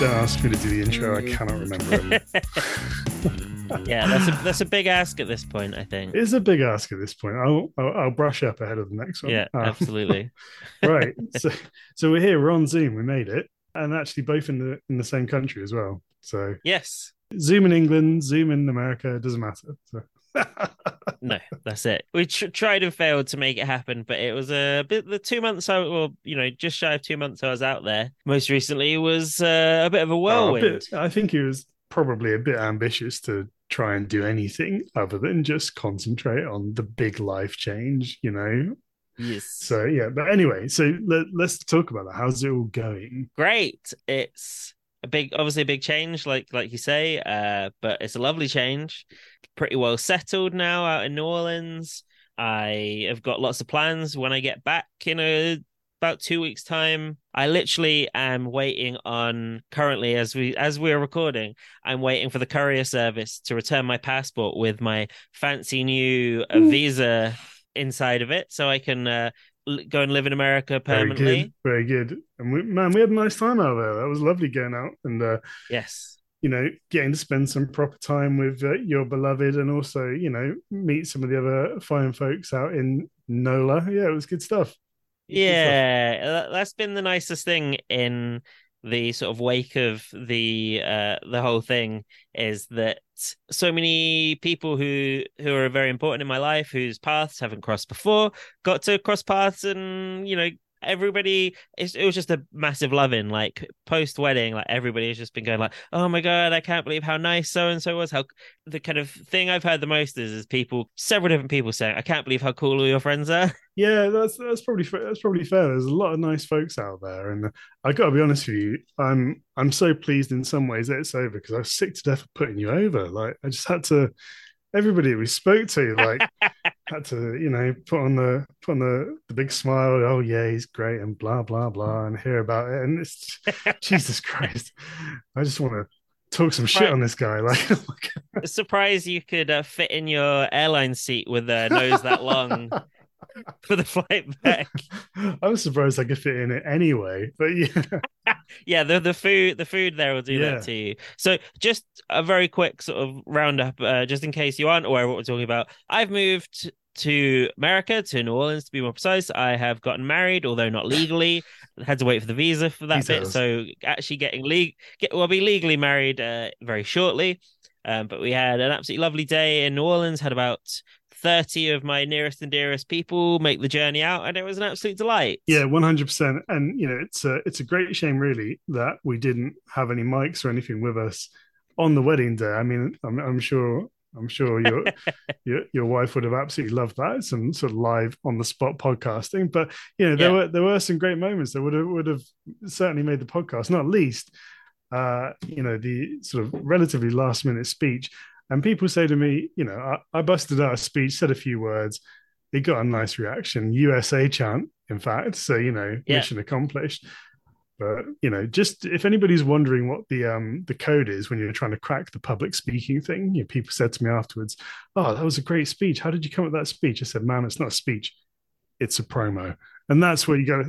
Don't ask me to do the intro. I cannot remember it. Yeah, that's a big ask at this point, I think. It is a big ask at this point. I'll brush up ahead of the next one. Yeah, absolutely. Right. So we're here. We're on Zoom. We made it, and actually both in the same country as well. So yes, Zoom in England, Zoom in America. It doesn't matter. So. No, that's it. We tried and failed to make it happen, but it was a bit the 2 months just shy of 2 months I was out there. Most recently was a bit of a whirlwind. I think it was probably a bit ambitious to try and do anything other than just concentrate on the big life change, you know. Yes. So yeah, but anyway, so let's talk about that. How's it all going? Great. It's obviously a big change, like you say, but it's a lovely change. Pretty well settled now out in New Orleans. I have got lots of plans when I get back in about 2 weeks' time. I literally am waiting on, currently as we're recording, I'm waiting for the courier service to return my passport with my fancy new visa inside of it, so I can go and live in America permanently. Very good. Very good. And we had a nice time out there. That was lovely going out and yes, you know, getting to spend some proper time with your beloved, and also, you know, meet some of the other fine folks out in NOLA. Yeah, it was good stuff. That's been the nicest thing in the sort of wake of the whole thing, is that so many people who are very important in my life, whose paths haven't crossed before, got to cross paths. And, you know, everybody, it was just a massive love-in, like post-wedding, like everybody has just been going like, oh my God, I can't believe how nice so-and-so was. How the kind of thing I've heard the most is people, several different people saying, I can't believe how cool all your friends are. Yeah, that's probably fair. There's a lot of nice folks out there, and I got to be honest with you, I'm so pleased in some ways that it's over, because I was sick to death of putting you over. Like I just had to, everybody we spoke to, like, had to, you know, put on the big smile. Oh yeah, he's great, and blah blah blah, and hear about it. And it's Jesus Christ, I just want to talk some shit on this guy. Like, oh my God. Surprised you could fit in your airline seat with a nose that long for the flight back. I was surprised I could fit in it anyway, but yeah. Yeah, the food there will do that to you. So just a very quick sort of roundup, just in case you aren't aware of what we're talking about. I've moved to America, to New Orleans to be more precise. I have gotten married, although not legally. Had to wait for the visa for that bit. So actually we'll be legally married very shortly. But we had an absolutely lovely day in New Orleans, had about 30 of my nearest and dearest people make the journey out, and it was an absolute delight. Yeah, 100%. And you know, it's a great shame really that we didn't have any mics or anything with us on the wedding day. I mean, I'm sure your wife would have absolutely loved that, some sort of live on the spot podcasting. But you know, there were some great moments that would have certainly made the podcast, not least you know, the sort of relatively last minute speech. And people say to me, you know, I busted out a speech, said a few words. It got a nice reaction, USA chant, in fact. So, you know, mission accomplished. But, you know, just if anybody's wondering what the code is when you're trying to crack the public speaking thing, you know, people said to me afterwards, oh, that was a great speech. How did you come up with that speech? I said, man, it's not a speech. It's a promo. And that's where you go.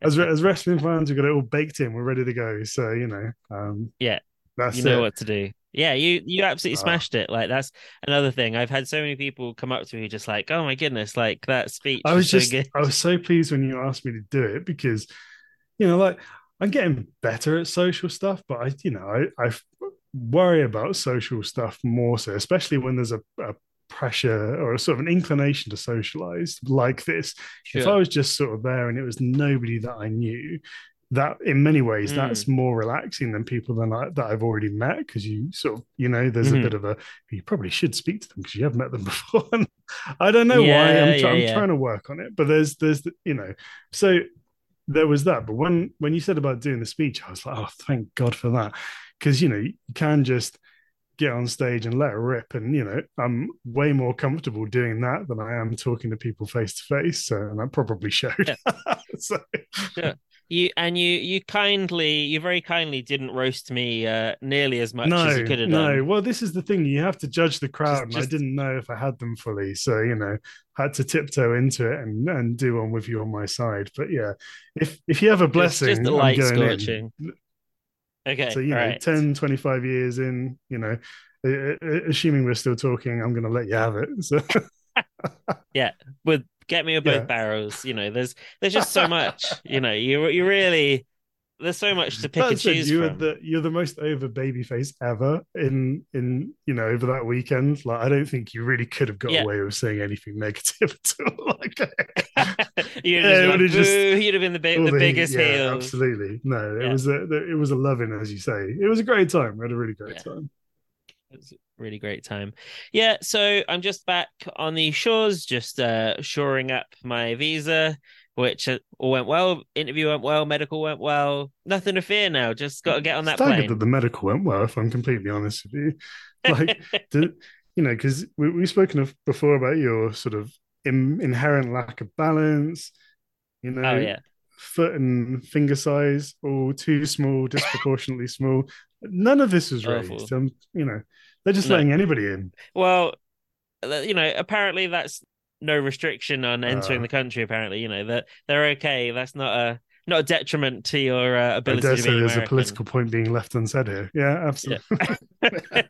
As wrestling fans, we've got it all baked in. We're ready to go. So, you know. That's you know what to do. Yeah, you absolutely smashed it. Like, that's another thing. I've had so many people come up to me just like, oh my goodness, like that speech. I was so pleased when you asked me to do it, because, you know, like I'm getting better at social stuff, but I worry about social stuff more so, especially when there's a pressure or a sort of an inclination to socialize like this. Sure. If I was just sort of there and it was nobody that I knew, that in many ways that's more relaxing than people that I've already met, because you sort of, you know, there's a bit of a, you probably should speak to them because you have met them before. I don't know why I'm trying to work on it, but there's the, you know, so there was that. But when you said about doing the speech, I was like, oh, thank God for that, because, you know, you can just get on stage and let it rip, and, you know, I'm way more comfortable doing that than I am talking to people face to face. So, and I probably showed. Yeah. So. Yeah. You very kindly didn't roast me nearly as much as you could have done. No, well, this is the thing. You have to judge the crowd, and I didn't know if I had them fully. So, you know, had to tiptoe into it and do one with you on my side. But yeah, if you have a blessing, just the light scorching. Okay. So, you know, right. 10, 25 years in, you know, assuming we're still talking, I'm going to let you have it. So. Yeah. With Get Me with Both Barrels, you know, there's just so much, you know, you really, there's so much to pick and choose from. You're the most over babyface ever in you know, over that weekend. Like, I don't think you really could have got away with saying anything negative at all. You'd have been the biggest heel. Absolutely. No, it was a loving, as you say. It was a great time. We had a really great time. It was a really great time. Yeah, so I'm just back on the shores, just shoring up my visa, which all went well. Interview went well. Medical went well. Nothing to fear now. Just got to get on that plane. That the medical went well, if I'm completely honest with you. Like, you know, because we've spoken before about your sort of inherent lack of balance, you know, foot and finger size, all too small, disproportionately small. None of this was raised. You know, they're just letting anybody in. Well, you know, apparently that's no restriction on entering the country. Apparently, you know, that they're okay. That's not a detriment to your ability. I dare say to be there's American. A political point being left unsaid here. Yeah, absolutely. Yeah.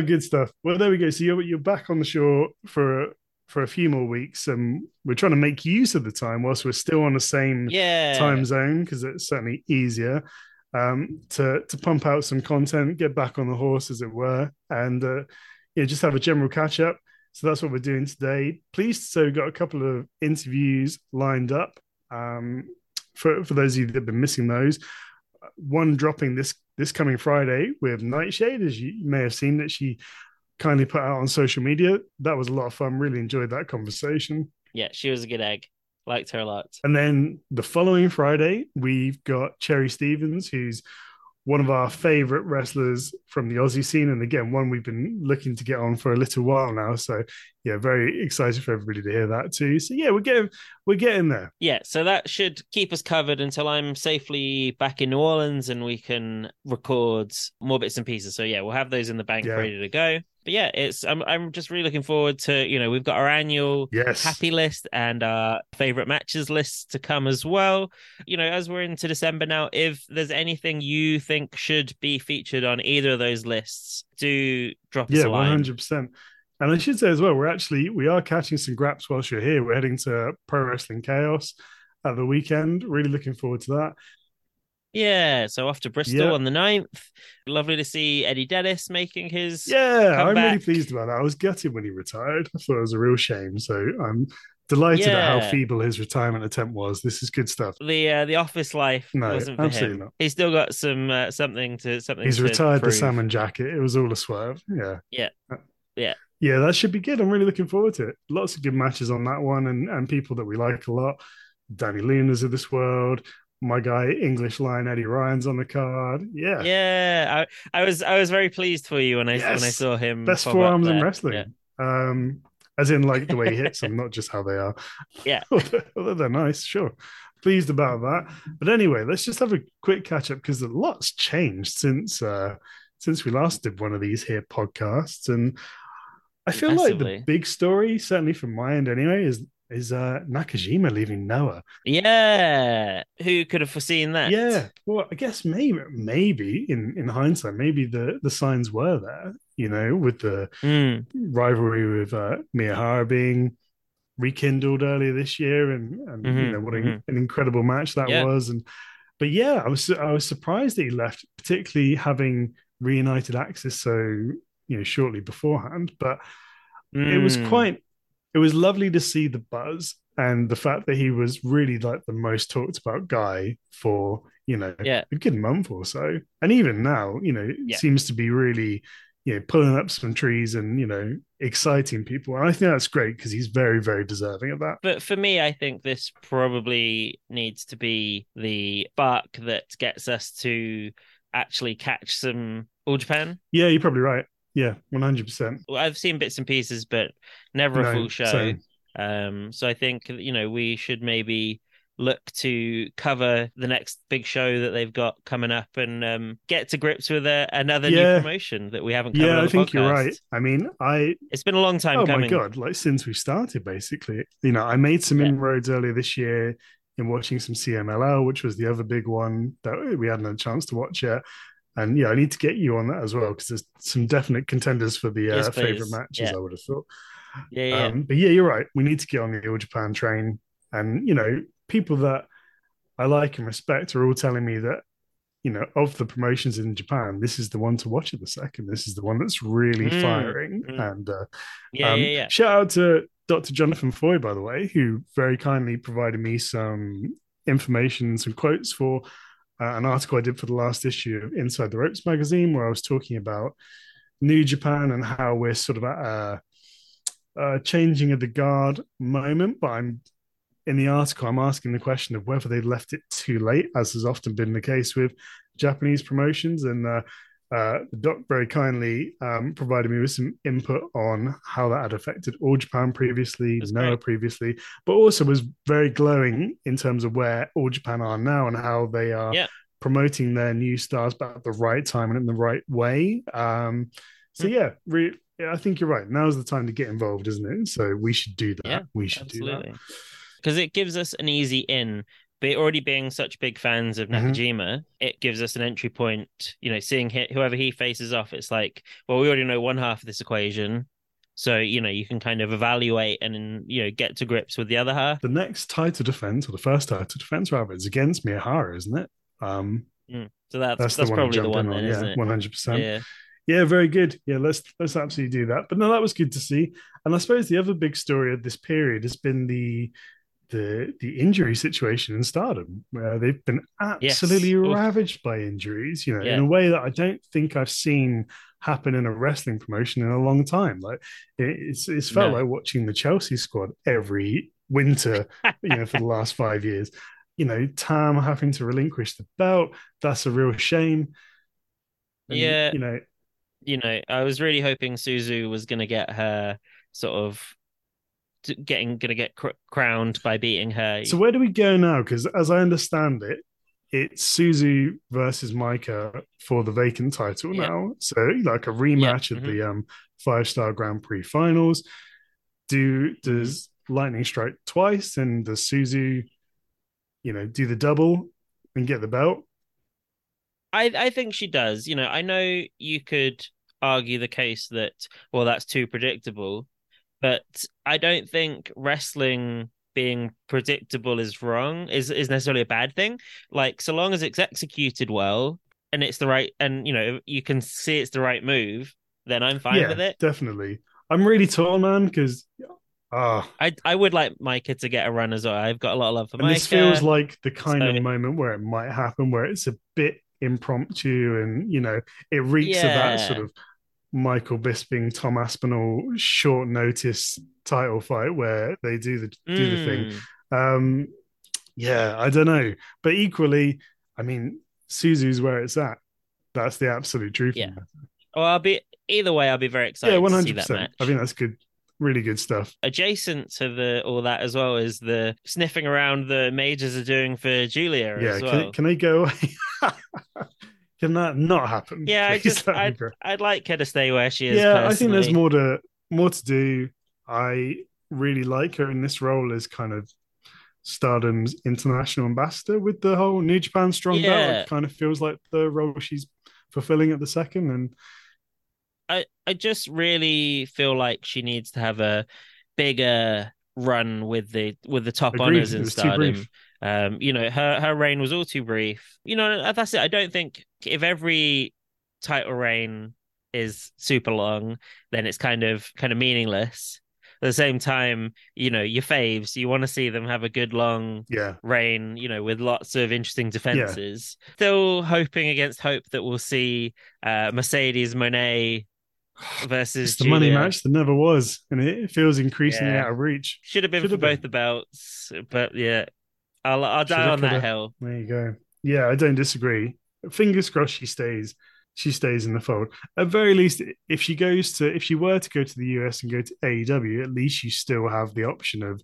Good stuff. Well, there we go. So you're back on the shore for a few more weeks, and we're trying to make use of the time whilst we're still on the same time zone, because it's certainly easier to pump out some content, get back on the horse, as it were, and just have a general catch up. So that's what we're doing today. Pleased to say we've got a couple of interviews lined up for those of you that have been missing those. One dropping this coming Friday with Nightshade, as you may have seen that she kindly put out on social media. That was a lot of fun. Really enjoyed that conversation. Yeah, she was a good egg. Liked her a lot. And then the following Friday, we've got Cherry Stevens, who's one of our favorite wrestlers from the Aussie scene. And again, one we've been looking to get on for a little while now. So yeah, very excited for everybody to hear that too. So yeah, we're getting there. Yeah. So that should keep us covered until I'm safely back in New Orleans and we can record more bits and pieces. So yeah, we'll have those in the bank ready to go. But yeah, I'm just really looking forward to, you know, we've got our annual happy list and our favorite matches list to come as well. You know, as we're into December now, if there's anything you think should be featured on either of those lists, do drop us a line. Yeah, 100%. And I should say as well, we are catching some graps whilst you're here. We're heading to Pro Wrestling Chaos at the weekend. Really looking forward to that. Yeah, so off to Bristol on the 9th. Lovely to see Eddie Dennis making his comeback. I'm really pleased about that. I was gutted when he retired. I thought it was a real shame. So I'm delighted at how feeble his retirement attempt was. This is good stuff. The office life wasn't for him. Not. He's still got something. He's retired the salmon jacket. It was all a swerve. Yeah, that should be good. I'm really looking forward to it. Lots of good matches on that one, and people that we like a lot. Danny Luna's of this world. My guy, English Lion Eddie Ryan's on the card. Yeah. Yeah. I was very pleased for you when I saw him. Best forearms in wrestling. Yeah. As in like the way he hits them, not just how they are. Yeah. Although they're nice, sure. Pleased about that. But anyway, let's just have a quick catch up because a lot's changed since we last did one of these here podcasts. And I feel like the big story, certainly from my end anyway, is Nakajima leaving Noah. Yeah. Who could have foreseen that? Yeah. Well, I guess maybe in hindsight, maybe the signs were there, you know, with the rivalry with Miyahara being rekindled earlier this year and you know, what an incredible match that was. But I was surprised that he left, particularly having reunited Axis so, you know, shortly beforehand. But it was lovely to see the buzz and the fact that he was really like the most talked about guy for, you know, a good month or so. And even now, you know, seems to be really, you know, pulling up some trees and, you know, exciting people. And I think that's great because he's very, very deserving of that. But for me, I think this probably needs to be the spark that gets us to actually catch some All Japan. Yeah, you're probably right. Yeah, 100%. Well, I've seen bits and pieces, but never a full show. Same. So I think, you know, we should maybe look to cover the next big show that they've got coming up and get to grips with another new promotion that we haven't covered on the podcast. Yeah, I think you're right. I mean, it's been a long time coming. Oh, my God, like since we started, basically. You know, I made some inroads earlier this year in watching some CMLL, which was the other big one that we hadn't had a chance to watch yet. And yeah, I need to get you on that as well, because there's some definite contenders for the favorite matches, yeah. I would have thought. Yeah. But yeah, you're right. We need to get on the All Japan train. And, you know, people that I like and respect are all telling me that, you know, of the promotions in Japan, this is the one to watch at the second. This is the one that's really firing. And shout out to Dr. Jonathan Foy, by the way, who very kindly provided me some information, some quotes for an article I did for the last issue of Inside the Ropes magazine, where I was talking about New Japan and how we're sort of at a changing of the guard moment. But in the article, I'm asking the question of whether they left it too late, as has often been the case with Japanese promotions. And the doc very kindly provided me with some input on how that had affected All Japan previously, Noah previously, but also was very glowing in terms of where All Japan are now and how they are promoting their new stars, but at the right time and in the right way. I think you're right. Now's the time to get involved, isn't it? So we should do that. Yeah, we should do that. Because it gives us an easy in. But already being such big fans of Nakajima, it gives us an entry point. You know, seeing whoever he faces off, it's like, well, we already know one half of this equation. So, you know, you can kind of evaluate and, you know, get to grips with the other half. The next title defense, or the first title defense, rather, is against Miyahara, isn't it? So that's probably the one then, isn't it? 100%. Yeah. Yeah, very good. Yeah, let's absolutely do that. But no, that was good to see. And I suppose the other big story of this period has been the injury situation in Stardom, where they've been absolutely ravaged by injuries, you know, in a way that I don't think I've seen happen in a wrestling promotion in a long time. Like it's felt like watching the Chelsea squad every winter, you know, for the last 5 years. You know, Tam having to relinquish the belt, that's a real shame. And, you know, I was really hoping Suzu was going to get her sort of crowned by beating her. So where do we go now? Because as I understand it, it's Suzu versus Micah for the vacant title now. So like a rematch of the 5-star Grand Prix finals. Does Lightning strike twice, and does Suzu, you know, do the double and get the belt? I think she does. You know, I know you could argue the case that, well, that's too predictable. But I don't think wrestling being predictable is wrong, is necessarily a bad thing. Like, so long as it's executed well and it's the right, and, you know, you can see it's the right move, then I'm fine with it. Definitely. I'm really torn, man, because I would like Micah to get a run as well. I've got a lot of love for Micah. This feels like the kind of moment where it might happen, where it's a bit impromptu and, you know, it reeks of that sort of Michael Bisping, Tom Aspinall short notice title fight where they do the thing. I don't know, but equally, I mean, Suzu's where it's at. That's the absolute truth. Yeah. Well, I'll be very excited. Yeah, 100%. To see that match. I think that's good. Really good stuff. Adjacent to all that as well is the sniffing around the majors are doing for Julia. Yeah. As well. Can they go away? Can that not happen? Yeah, I'd like her to stay where she is. Yeah, personally. I think there's more to do. I really like her in this role as kind of Stardom's international ambassador with the whole New Japan Strong belt. It kind of feels like the role she's fulfilling at the second. And I just really feel like she needs to have a bigger run with the top honors in Stardom. You know, her reign was all too brief. You know, that's it. I don't think if every title reign is super long, then it's kind of meaningless. At the same time, you know, your faves, you want to see them have a good long reign, you know, with lots of interesting defenses. Yeah. Still hoping against hope that we'll see Mercedes Monet versus it's the Julia. Money match that never was, and it feels increasingly out of reach. Should have been both the belts, but I'll die on that hill. There you go. Yeah, I don't disagree. Fingers crossed she stays in the fold. At very least, if she were to go to the US and go to AEW, at least you still have the option of,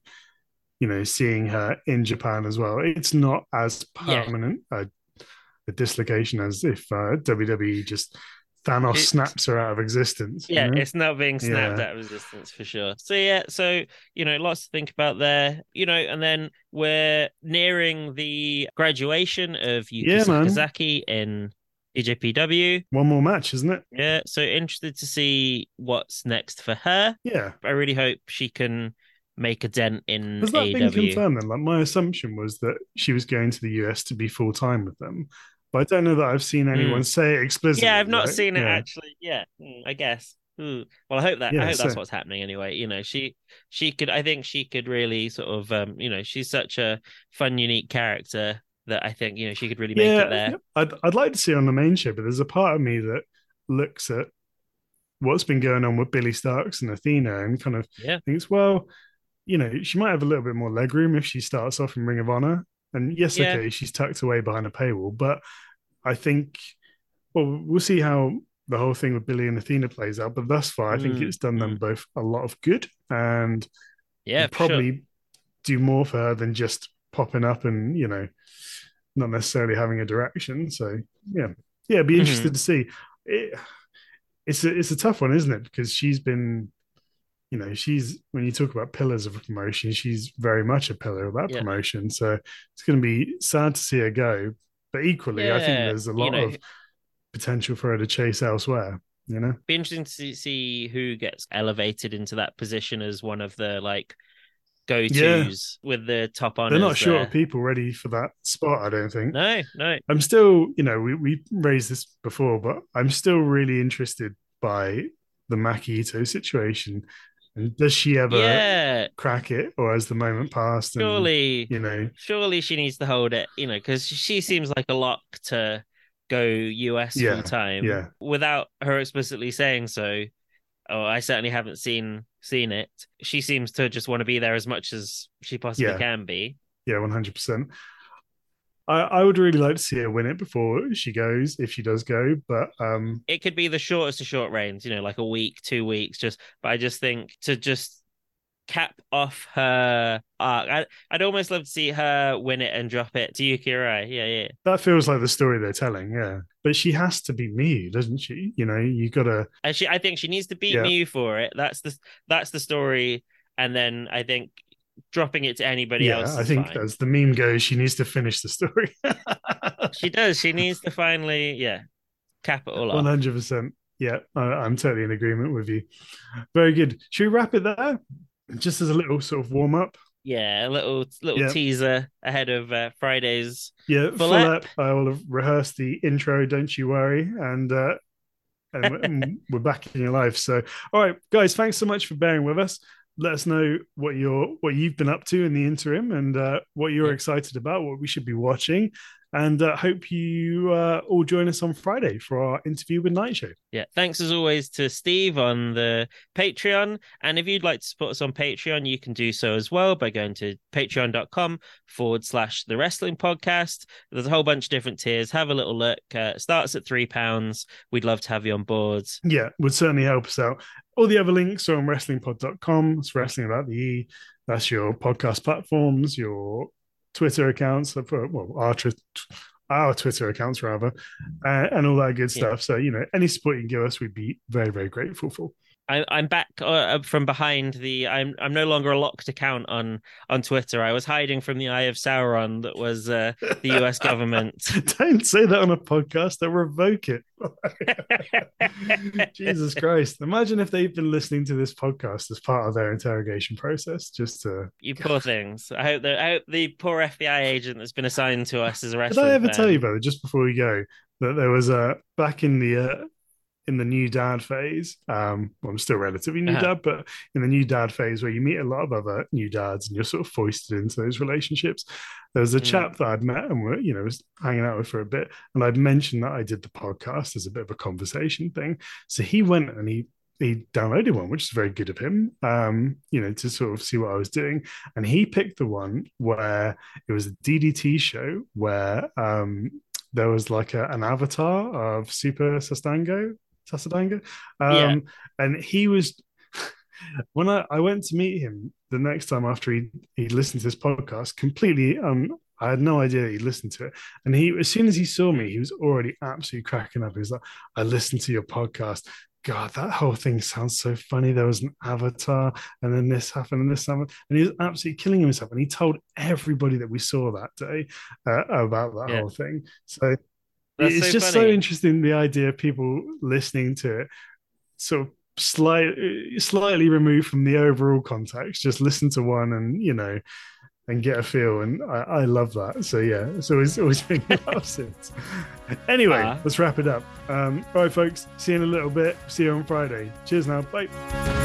you know, seeing her in Japan as well. It's not as permanent a dislocation as if WWE just Thanos snaps her out of existence. Yeah, you know? It's now being snapped out of existence for sure. So yeah, so you know, lots to think about there. You know, and then we're nearing the graduation of Yuki Sakazaki in EJPW. One more match, isn't it? Yeah, so interested to see what's next for her. Yeah. I really hope she can make a dent in AEW. Has that been confirmed then? Like, my assumption was that she was going to the US to be full-time with them. But I don't know that I've seen anyone say it explicitly. Yeah, I've not seen it actually. Yeah, I guess. Ooh. Well, I hope that that's what's happening anyway. You know, she could. I think she could really sort of. You know, she's such a fun, unique character that I think you know she could really make it there. I'd like to see her on the main show, but there's a part of me that looks at what's been going on with Billy Starks and Athena and kind of thinks, well, you know, she might have a little bit more legroom if she starts off in Ring of Honor. And yes, okay, she's tucked away behind a paywall, but I think, well, we'll see how the whole thing with Billy and Athena plays out. But thus far, I think it's done them both a lot of good, and probably do more for her than just popping up and, you know, not necessarily having a direction. So yeah, be interested to see. It's a tough one, isn't it? Because she's been. You know, she's, when you talk about pillars of a promotion, she's very much a pillar of that promotion. So it's going to be sad to see her go. But equally, I think there's a lot of potential for her to chase elsewhere. You know, be interesting to see who gets elevated into that position as one of the like go-tos with the top honors. They're not short of people ready for that spot, I don't think. No. I'm still, you know, we raised this before, but I'm still really interested by the Maki Ito situation. And does she ever crack it, or has the moment passed? Surely she needs to hold it, you know, because she seems like a lock to go US full time without her explicitly saying so. Oh, I certainly haven't seen it. She seems to just want to be there as much as she possibly can be. Yeah, 100%. I would really like to see her win it before she goes, if she does go, but it could be the shortest of short reigns, you know, like a week, 2 weeks, but I just think to just cap off her arc, I'd almost love to see her win it and drop it to Yukirai. Yeah. That feels like the story they're telling, But she has to beat Mew, doesn't she? You know, you gotta. And I think she needs to beat Mew for it. That's the story, and then I think dropping it to anybody else is I think fine. As the meme goes, she needs to finish the story. She does. She needs to finally, cap it all off. 100%. Yeah, I'm totally in agreement with you. Very good. Should we wrap it there? Just as a little sort of warm-up? Yeah, a little teaser ahead of Friday's Full Up. I will have rehearsed the intro, don't you worry, and we're back in your life. So, all right, guys, thanks so much for bearing with us. Let us know what you've been up to in the interim and what you're excited about, what we should be watching. And hope you all join us on Friday for our interview with Nightshade. Yeah, thanks as always to Steve on the Patreon. And if you'd like to support us on Patreon, you can do so as well by going to patreon.com/thewrestlingpodcast. There's a whole bunch of different tiers. Have a little look. Starts at £3. We'd love to have you on board. Yeah, would certainly help us out. All the other links are on wrestlingpod.com. It's Wrestling About the E. That's your podcast platforms, your Twitter accounts, our Twitter accounts rather, and all that good stuff. So, you know, any support you can give us, we'd be very, very grateful for. I'm back from behind the. I'm no longer a locked account on Twitter. I was hiding from the eye of Sauron that was the US government. Don't say that on a podcast. They'll revoke it. Jesus Christ! Imagine if they've been listening to this podcast as part of their interrogation process. Just to you poor things. I hope the poor FBI agent that's been assigned to us is arrested. Did I ever tell you, brother, just before we go, that there was a back in the. In the new dad phase, well, I'm still relatively new dad, but in the new dad phase where you meet a lot of other new dads and you're sort of foisted into those relationships, there was a chap that I'd met and was hanging out with for a bit, and I'd mentioned that I did the podcast as a bit of a conversation thing. So he went and he downloaded one, which is very good of him, you know, to sort of see what I was doing. And he picked the one where it was a DDT show where there was like an avatar of Super Sasadanga. And he was when I went to meet him the next time after he listened to this podcast, completely I had no idea he listened to it. And he, as soon as he saw me, he was already absolutely cracking up. He was like, I listened to your podcast. God, that whole thing sounds so funny. There was an avatar, and then this happened, and this happened. And he was absolutely killing himself. And he told everybody that we saw that day about that whole thing. So that's it's so just funny. So interesting, the idea of people listening to it sort of slightly removed from the overall context. Just listen to one and, you know, and get a feel, and I love that. So yeah, it's always been love since. Anyway, let's wrap it up. All right, folks, see you in a little bit. See you on Friday. Cheers now. Bye.